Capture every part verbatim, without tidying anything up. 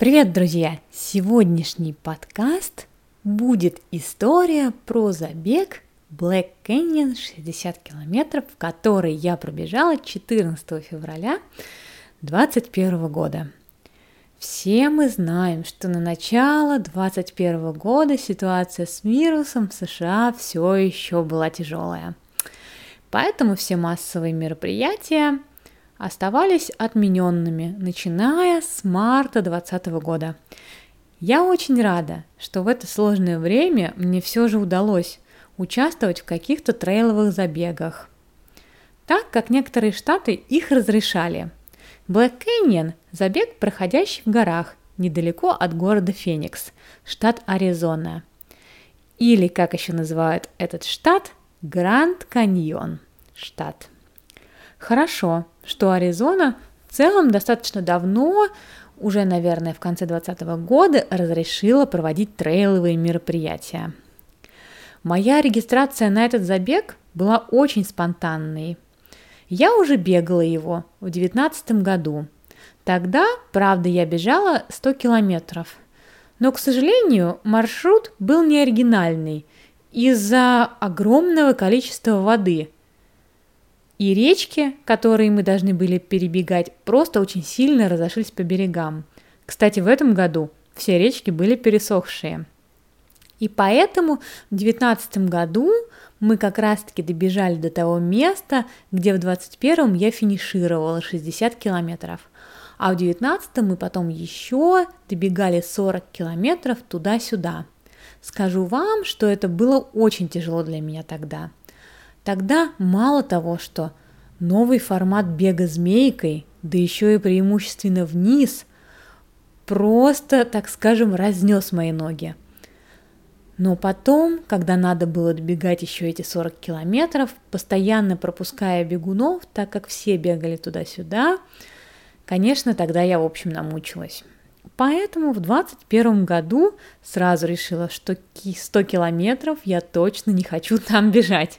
Привет, друзья! Сегодняшний подкаст будет история про забег Black Canyon шестьдесят километров, который я пробежала четырнадцатого февраля две тысячи двадцать первого года. Все мы знаем, что на начало две тысячи двадцать первого года ситуация с вирусом в США все еще была тяжелая. Поэтому все массовые мероприятия оставались отмененными, начиная с марта две тысячи двадцатого года. Я очень рада, что в это сложное время мне все же удалось участвовать в каких-то трейловых забегах, так как некоторые штаты их разрешали. Black Canyon – забег, проходящий в горах, недалеко от города Феникс, штат Аризона, или, как еще называют этот штат, Гранд Каньон, штат. Хорошо, что Аризона в целом достаточно давно, уже, наверное, в конце двадцатого года, разрешила проводить трейловые мероприятия. Моя регистрация на этот забег была очень спонтанной. Я уже бегала его в две тысячи девятнадцатом году. Тогда, правда, я бежала сто километров. Но, к сожалению, маршрут был не оригинальный из-за огромного количества воды. И речки, которые мы должны были перебегать, просто очень сильно разошлись по берегам. Кстати, в этом году все речки были пересохшие. И поэтому в две тысячи девятнадцатом году мы как раз-таки добежали до того места, где в двадцать первом я финишировала шестьдесят километров. А в девятнадцатом мы потом еще добегали сорок километров туда-сюда. Скажу вам, что это было очень тяжело для меня тогда. Тогда мало того, что новый формат бега змейкой, да еще и преимущественно вниз, просто, так скажем, разнес мои ноги. Но потом, когда надо было добегать еще эти сорок километров, постоянно пропуская бегунов, так как все бегали туда-сюда, конечно, тогда я, в общем, намучилась. Поэтому в двадцать первом году сразу решила, что сто километров я точно не хочу там бежать.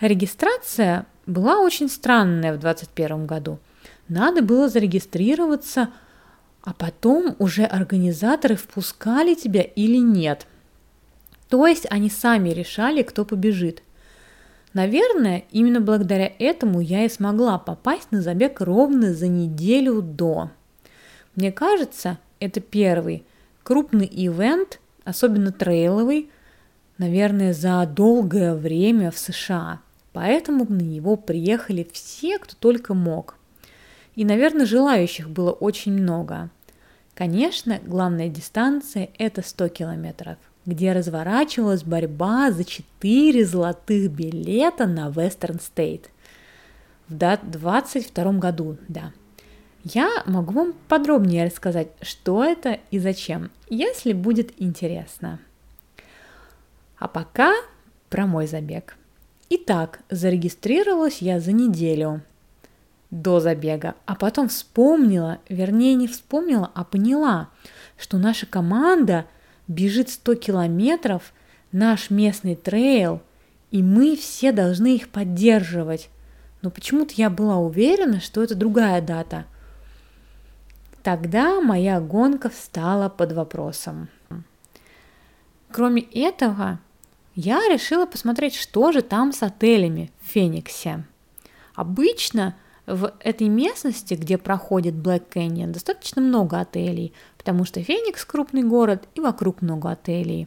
Регистрация была очень странная в двадцать первом году. Надо было зарегистрироваться, а потом уже организаторы впускали тебя или нет. То есть они сами решали, кто побежит. Наверное, именно благодаря этому я и смогла попасть на забег ровно за неделю до. Мне кажется, это первый крупный ивент, особенно трейловый, наверное, за долгое время в США. Поэтому на него приехали все, кто только мог. И, наверное, желающих было очень много. Конечно, главная дистанция – это сто километров, где разворачивалась борьба за четыре золотых билета на Western State в двадцать втором году, да. Я могу вам подробнее рассказать, что это и зачем, если будет интересно. А пока про мой забег. Итак, зарегистрировалась я за неделю до забега, а потом вспомнила, вернее не вспомнила, а поняла, что наша команда бежит сто километров, наш местный трейл, и мы все должны их поддерживать. Но почему-то я была уверена, что это другая дата. Тогда моя гонка встала под вопросом. Кроме этого, я решила посмотреть, что же там с отелями в Фениксе. Обычно в этой местности, где проходит Black Canyon, достаточно много отелей, потому что Феникс – крупный город, и вокруг много отелей.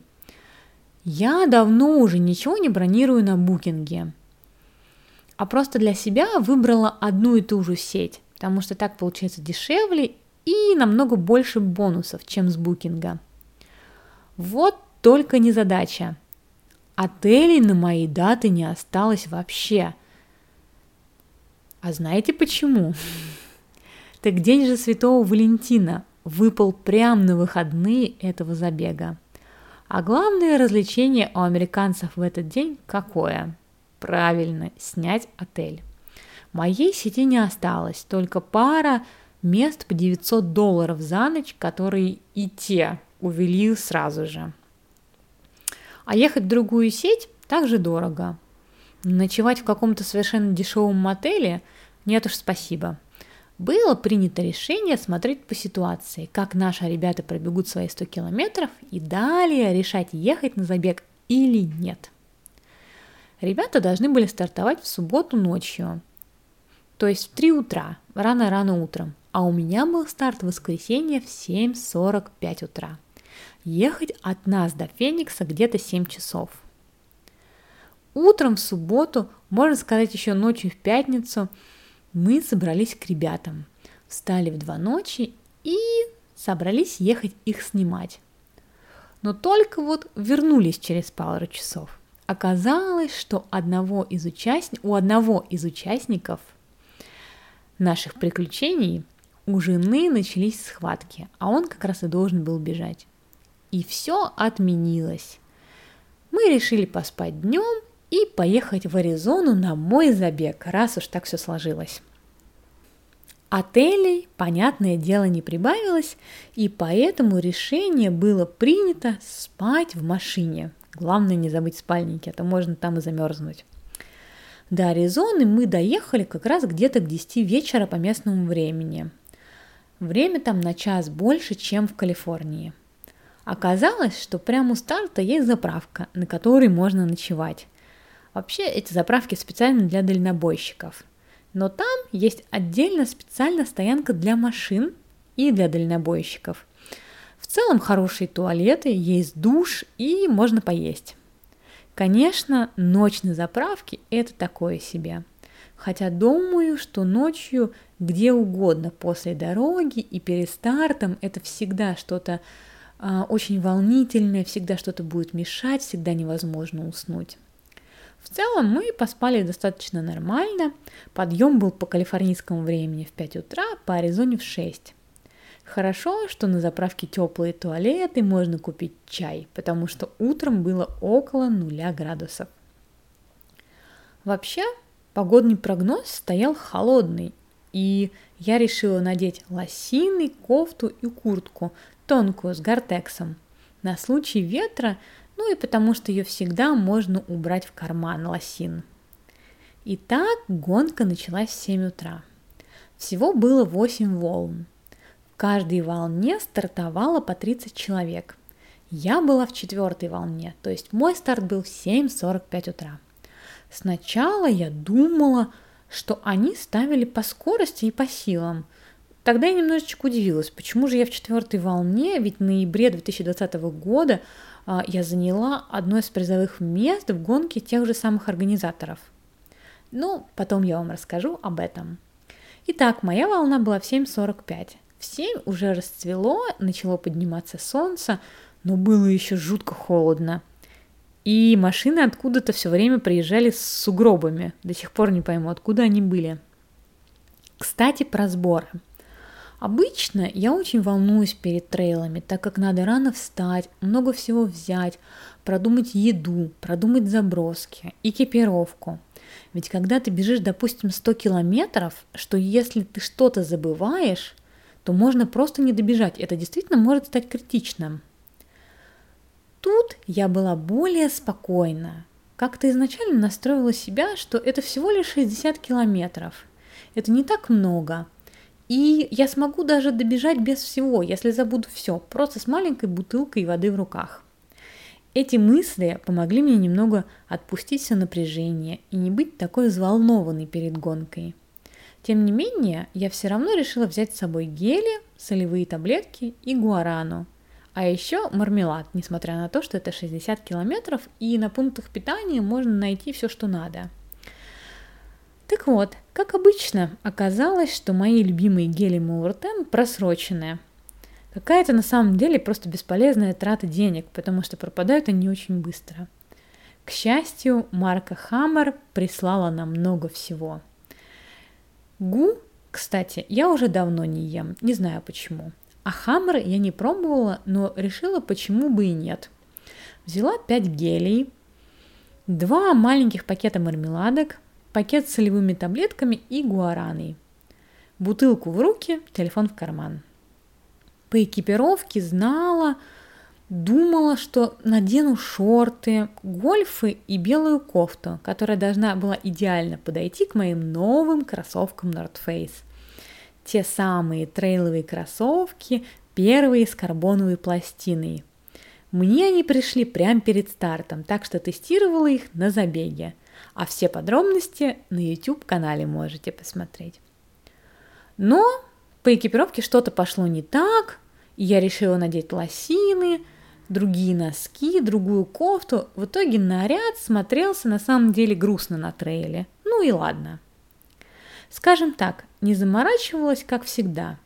Я давно уже ничего не бронирую на букинге, а просто для себя выбрала одну и ту же сеть, потому что так получается дешевле и намного больше бонусов, чем с букинга. Вот только незадача. Отелей на мои даты не осталось вообще. А знаете почему? Так день же Святого Валентина выпал прямо на выходные этого забега. А главное развлечение у американцев в этот день какое? Правильно, снять отель. Моей сети не осталось, только пара мест по девятьсот долларов за ночь, которые и те увели сразу же. А ехать в другую сеть также дорого. Ночевать в каком-то совершенно дешевом отеле нет уж спасибо. было принято решение смотреть по ситуации, как наши ребята пробегут свои сто километров и далее решать, ехать на забег или нет. Ребята должны были стартовать в субботу ночью, то есть в три утра, рано-рано утром, а у меня был старт в воскресенье в семь сорок пять утра. Ехать от нас до Феникса где-то семь часов. Утром в субботу, можно сказать, еще ночью в пятницу, мы собрались к ребятам, встали в два ночи и собрались ехать их снимать. Но только вот вернулись через пару часов. Оказалось, что одного из участ... у одного из участников наших приключений у жены начались схватки, а он как раз и должен был бежать. И все отменилось. Мы решили поспать днем и поехать в Аризону на мой забег, раз уж так все сложилось. Отелей, понятное дело, не прибавилось, и поэтому решение было принято спать в машине. Главное не забыть спальники, а то можно там и замерзнуть. До Аризоны мы доехали как раз где-то к десяти вечера по местному времени. Время там на час больше, чем в Калифорнии. Оказалось, что прямо у старта есть заправка, на которой можно ночевать. Вообще, эти заправки специально для дальнобойщиков. Но там есть отдельно специальная стоянка для машин и для дальнобойщиков. В целом хорошие туалеты, есть душ и можно поесть. Конечно, ночь на заправке – это такое себе. Хотя думаю, что ночью где угодно после дороги и перед стартом это всегда что-то э, очень волнительное, всегда что-то будет мешать, всегда невозможно уснуть. В целом мы поспали достаточно нормально, подъем был по калифорнийскому времени в пять утра, по Аризоне в шесть. Хорошо, что на заправке теплые туалеты, можно купить чай, потому что утром было около нуля градусов. Вообще, погодный прогноз стоял холодный, и я решила надеть лосины, кофту и куртку, тонкую, с гортексом, на случай ветра, ну и потому что ее всегда можно убрать в карман лосин. Итак, гонка началась в семь утра. Всего было восемь волн. В каждой волне стартовало по тридцать человек. Я была в четвертой волне, то есть мой старт был в семь сорок пять утра. Сначала я думала, что они ставили по скорости и по силам. Тогда я немножечко удивилась, почему же я в четвертой волне, ведь в ноябре две тысячи двадцатого года я заняла одно из призовых мест в гонке тех же самых организаторов. Ну, потом я вам расскажу об этом. Итак, моя волна была в семь сорок пять. В семь уже расцвело, начало подниматься солнце, но было еще жутко холодно. И машины откуда-то все время приезжали с сугробами. До сих пор не пойму, откуда они были. Кстати, про сборы. Обычно я очень волнуюсь перед трейлами, так как надо рано встать, много всего взять, продумать еду, продумать заброски, экипировку. Ведь когда ты бежишь, допустим, сто километров, что если ты что-то забываешь, то можно просто не добежать. Это действительно может стать критичным. Тут я была более спокойна. Как-то изначально настроила себя, что это всего лишь шестьдесят километров. Это не так много. И я смогу даже добежать без всего, если забуду все, просто с маленькой бутылкой воды в руках. Эти мысли помогли мне немного отпустить все напряжение и не быть такой взволнованной перед гонкой. Тем не менее, я все равно решила взять с собой гели, солевые таблетки и гуарану, а еще мармелад, несмотря на то, что это шестьдесят километров, и на пунктах питания можно найти все, что надо. Так вот, как обычно, оказалось, что мои любимые гели Maurten просрочены. Какая-то на самом деле просто бесполезная трата денег, потому что пропадают они очень быстро. К счастью, марка Hammer прислала нам много всего. Гу, кстати, я уже давно не ем, не знаю почему. А Hammer я не пробовала, но решила, почему бы и нет. Взяла пять гелей, два маленьких пакета мармеладок, пакет с солевыми таблетками и гуараной. Бутылку в руки, телефон в карман. По экипировке знала, думала, что надену шорты, гольфы и белую кофту, которая должна была идеально подойти к моим новым кроссовкам North Face. те самые трейловые кроссовки, первые с карбоновой пластиной. Мне они пришли прямо перед стартом, так что тестировала их на забеге. А все подробности на YouTube-канале можете посмотреть. Но по экипировке что-то пошло не так, и я решила надеть лосины, другие носки, другую кофту. В итоге наряд смотрелся на самом деле грустно на трейле. Ну и ладно. Скажем так, не заморачивалась, как всегда.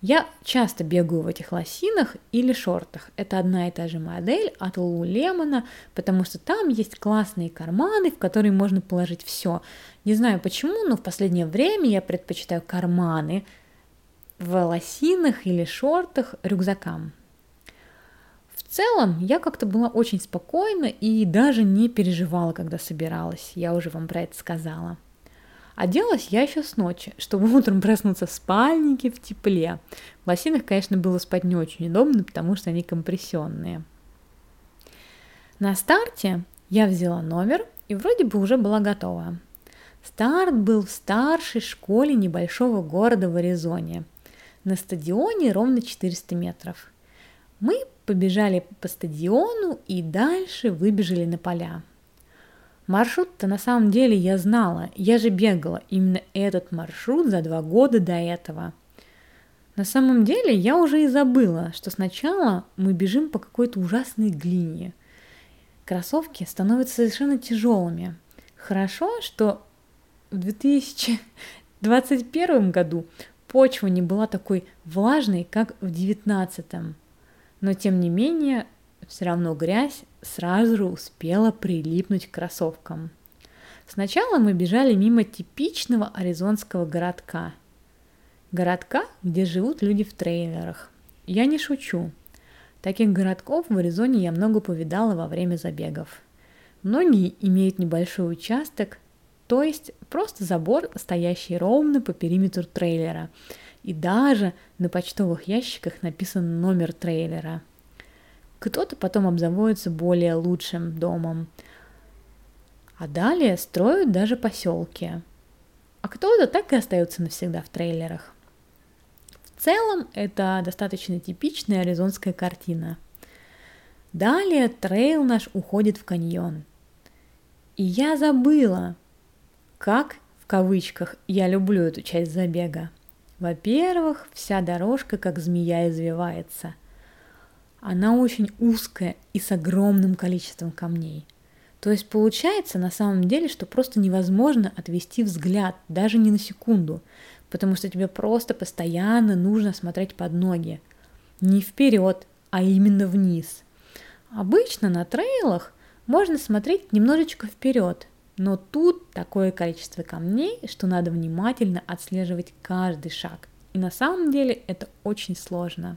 Я часто бегаю в этих лосинах или шортах. Это одна и та же модель от Lululemon, потому что там есть классные карманы, в которые можно положить все. Не знаю почему, но в последнее время я предпочитаю карманы в лосинах или шортах рюкзакам. В целом, я как-то была очень спокойна и даже не переживала, когда собиралась. Я уже вам про это сказала. Оделась я еще с ночи, чтобы утром проснуться в спальнике в тепле. В лосинах, конечно, было спать не очень удобно, потому что они компрессионные. На старте я взяла номер и вроде бы уже была готова. Старт был в старшей школе небольшого города в Аризоне. На стадионе ровно четыреста метров. Мы побежали по стадиону и дальше выбежали на поля. Маршрут-то на самом деле я знала, я же бегала именно этот маршрут за два года до этого. На самом деле я уже и забыла, что сначала мы бежим по какой-то ужасной глине. Кроссовки становятся совершенно тяжелыми. Хорошо, что в две тысячи двадцать первом году почва не была такой влажной, как в две тысячи девятнадцатом. Но тем не менее, все равно грязь сразу успела прилипнуть к кроссовкам. Сначала мы бежали мимо типичного аризонского городка. Городка, где живут люди в трейлерах. Я не шучу. Таких городков в Аризоне я много повидала во время забегов. Многие имеют небольшой участок, то есть просто забор, стоящий ровно по периметру трейлера. И даже на почтовых ящиках написан номер трейлера. Кто-то потом обзаводится более лучшим домом, а далее строят даже поселки, а кто-то так и остается навсегда в трейлерах. В целом это достаточно типичная аризонская картина. Далее трейл наш уходит в каньон. И я забыла, как, в кавычках, я люблю эту часть забега. Во-первых, вся дорожка как змея извивается. Она очень узкая и с огромным количеством камней. То есть получается на самом деле, что просто невозможно отвести взгляд, даже не на секунду, потому что тебе просто постоянно нужно смотреть под ноги. Не вперед, а именно вниз. Обычно на трейлах можно смотреть немножечко вперед, но тут такое количество камней, что надо внимательно отслеживать каждый шаг. И на самом деле это очень сложно.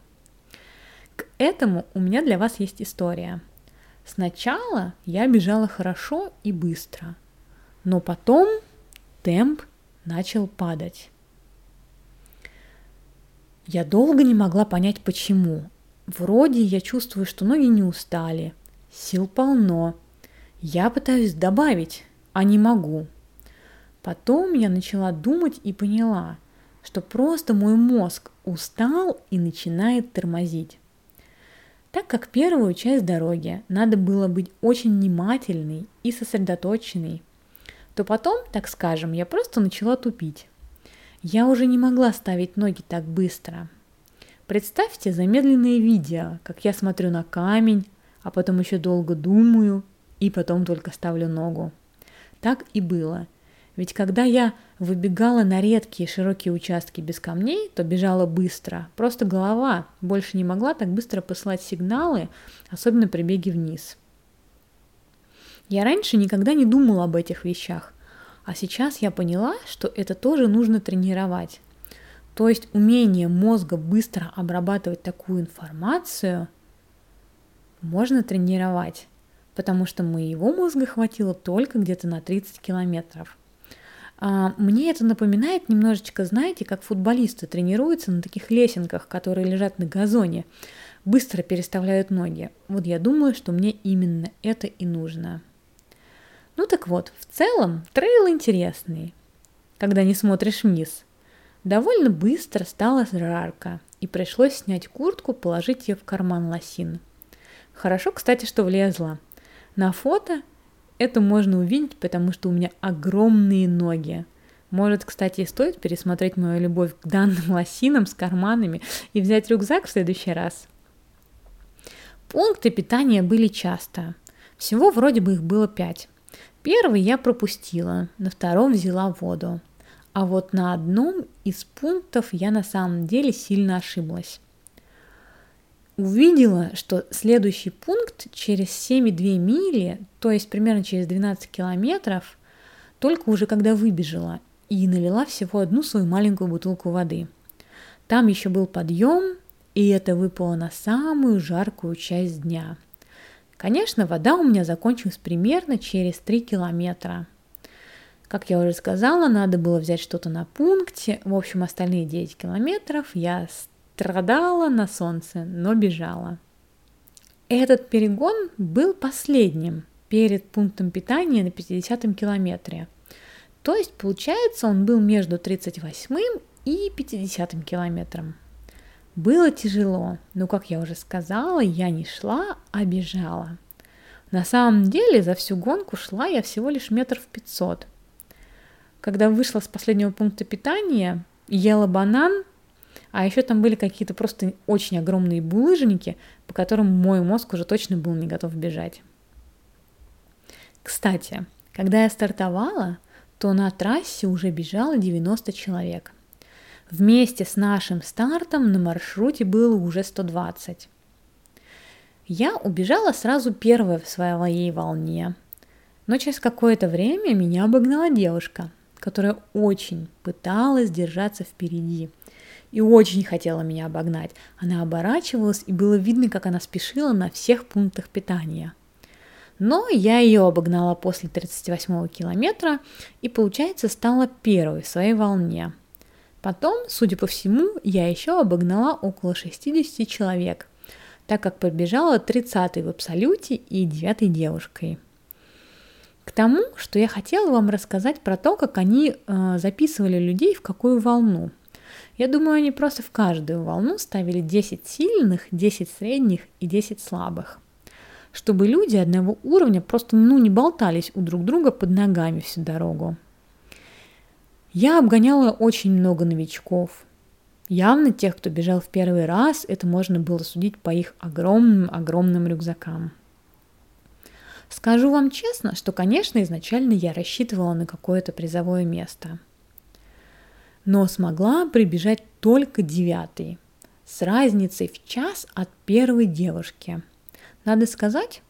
К этому у меня для вас есть история. Сначала я бежала хорошо и быстро, но потом темп начал падать. Я долго не могла понять, почему. Вроде я чувствую, что ноги не устали, сил полно. Я пытаюсь добавить, а не могу. Потом я начала думать и поняла, что просто мой мозг устал и начинает тормозить. Так как первую часть дороги надо было быть очень внимательной и сосредоточенной, то потом, так скажем, я просто начала тупить. Я уже не могла ставить ноги так быстро. Представьте замедленное видео, как я смотрю на камень, а потом еще долго думаю и потом только ставлю ногу. Так и было. Ведь когда я выбегала на редкие широкие участки без камней, то бежала быстро. Просто голова больше не могла так быстро посылать сигналы, особенно при беге вниз. Я раньше никогда не думала об этих вещах, а сейчас я поняла, что это тоже нужно тренировать. То есть умение мозга быстро обрабатывать такую информацию можно тренировать, потому что моего мозга хватило только где-то на тридцать километров. Мне это напоминает немножечко, знаете, как футболисты тренируются на таких лесенках, которые лежат на газоне, быстро переставляют ноги. Вот я думаю, что мне именно это и нужно. Ну так вот, в целом трейл интересный, когда не смотришь вниз. Довольно быстро стало жарко, и пришлось снять куртку, положить ее в карман лосин. Хорошо, кстати, что влезла. На фото это можно увидеть, потому что у меня огромные ноги. Может, кстати, и стоит пересмотреть мою любовь к данным лосинам с карманами и взять рюкзак в следующий раз. Пункты питания были часто. Всего вроде бы их было пять. Первый я пропустила, на втором взяла воду. А вот на одном из пунктов я на самом деле сильно ошиблась. Увидела, что следующий пункт через семь целых две десятых мили, то есть примерно через двенадцать километров, только уже когда выбежала и налила всего одну свою маленькую бутылку воды. Там еще был подъем, и это выпало на самую жаркую часть дня. Конечно, вода у меня закончилась примерно через три километра. Как я уже сказала, надо было взять что-то на пункте. В общем, остальные девять километров я страдала на солнце, но бежала. Этот перегон был последним перед пунктом питания на пятидесятом километре. То есть, получается, он был между тридцать восьмым и пятидесятым километром. Было тяжело, но, как я уже сказала, я не шла, а бежала. На самом деле, за всю гонку шла я всего лишь метров пятьсот. Когда вышла с последнего пункта питания, ела банан, а еще там были какие-то просто очень огромные булыжники, по которым мой мозг уже точно был не готов бежать. Кстати, когда я стартовала, то на трассе уже бежало девяносто человек. Вместе с нашим стартом на маршруте было уже сто двадцать. Я убежала сразу первая в своей волне, но через какое-то время меня обогнала девушка, которая очень пыталась держаться впереди и очень хотела меня обогнать. Она оборачивалась, и было видно, как она спешила на всех пунктах питания. Но я ее обогнала после тридцать восьмого километра и, получается, стала первой в своей волне. Потом, судя по всему, я еще обогнала около шестьдесят человек, так как пробежала тридцатой в абсолюте и девятой девушкой. К тому, что я хотела вам рассказать про то, как они э, записывали людей в какую волну. Я думаю, они просто в каждую волну ставили десять сильных, десять средних и десять слабых, чтобы люди одного уровня просто ну, не болтались у друг друга под ногами всю дорогу. Я обгоняла очень много новичков. Явно тех, кто бежал в первый раз, это можно было судить по их огромным-огромным рюкзакам. Скажу вам честно, что, конечно, изначально я рассчитывала на какое-то призовое место. Но смогла прибежать только девятый, с разницей в час от первой девушки. Надо сказать,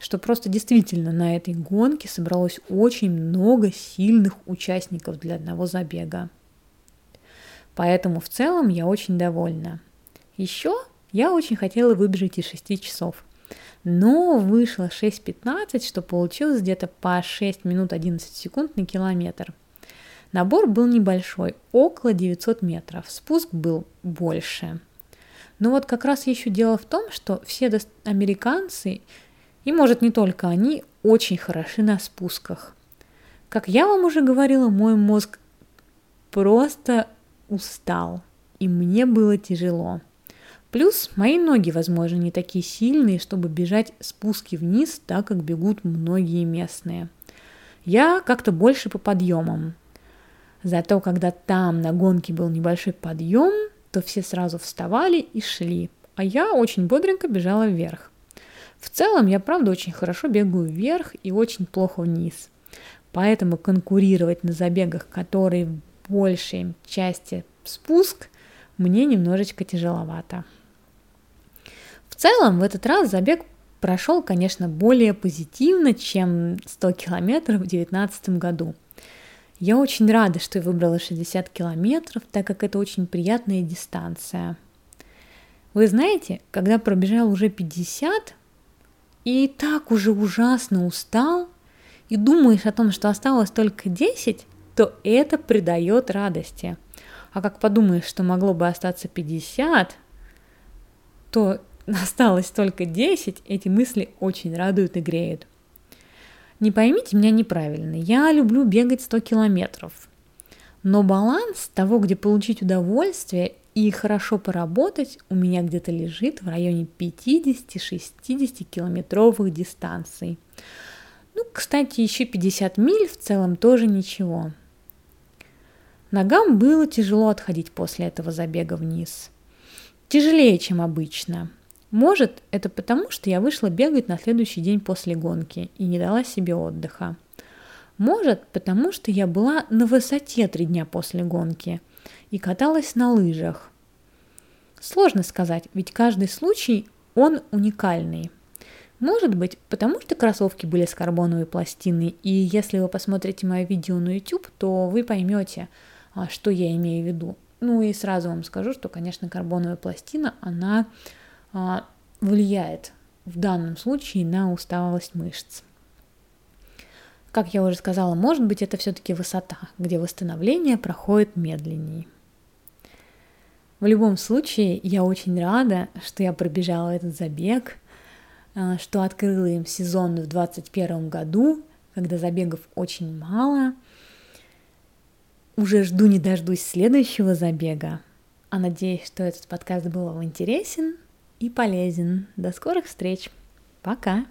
что просто действительно на этой гонке собралось очень много сильных участников для одного забега. Поэтому в целом я очень довольна. Еще я очень хотела выбежать из шести часов, но вышло шесть пятнадцать, что получилось где-то по шесть минут одиннадцать секунд на километр. Набор был небольшой, около девятьсот метров, спуск был больше. Но вот как раз еще дело в том, что все американцы, и, может, не только они, очень хороши на спусках. Как я вам уже говорила, мой мозг просто устал, и мне было тяжело. Плюс мои ноги, возможно, не такие сильные, чтобы бежать спуски вниз, так как бегут многие местные. Я как-то больше по подъемам. Зато когда там на гонке был небольшой подъем, то все сразу вставали и шли, а я очень бодренько бежала вверх. В целом, я правда очень хорошо бегаю вверх и очень плохо вниз. Поэтому конкурировать на забегах, которые в большей части спуск, мне немножечко тяжеловато. В целом, в этот раз забег прошел, конечно, более позитивно, чем сто километров в две тысячи девятнадцатом году. Я очень рада, что я выбрала шестьдесят километров, так как это очень приятная дистанция. Вы знаете, когда пробежал уже пятьдесят, и так уже ужасно устал, и думаешь о том, что осталось только десять, то это придает радости. А как подумаешь, что могло бы остаться пятьдесят, то осталось только десять, эти мысли очень радуют и греют. Не поймите меня неправильно, я люблю бегать сто километров. Но баланс того, где получить удовольствие и хорошо поработать, у меня где-то лежит в районе пятьдесят-шестьдесят километровых дистанций. Ну, кстати, еще пятьдесят миль в целом тоже ничего. Ногам было тяжело отходить после этого забега вниз. Тяжелее, чем обычно. Может, это потому, что я вышла бегать на следующий день после гонки и не дала себе отдыха. Может, потому что я была на высоте три дня после гонки и каталась на лыжах. Сложно сказать, ведь каждый случай, он уникальный. Может быть, потому что кроссовки были с карбоновой пластиной, и если вы посмотрите мое видео на YouTube, то вы поймете, что я имею в виду. Ну и сразу вам скажу, что, конечно, карбоновая пластина, она влияет в данном случае на усталость мышц. Как я уже сказала, может быть, это все-таки высота, где восстановление проходит медленнее. В любом случае, я очень рада, что я пробежала этот забег, что открыла им сезон в двадцать первом году, когда забегов очень мало. Уже жду не дождусь следующего забега. А надеюсь, что этот подкаст был вам интересен и полезен. До скорых встреч. Пока!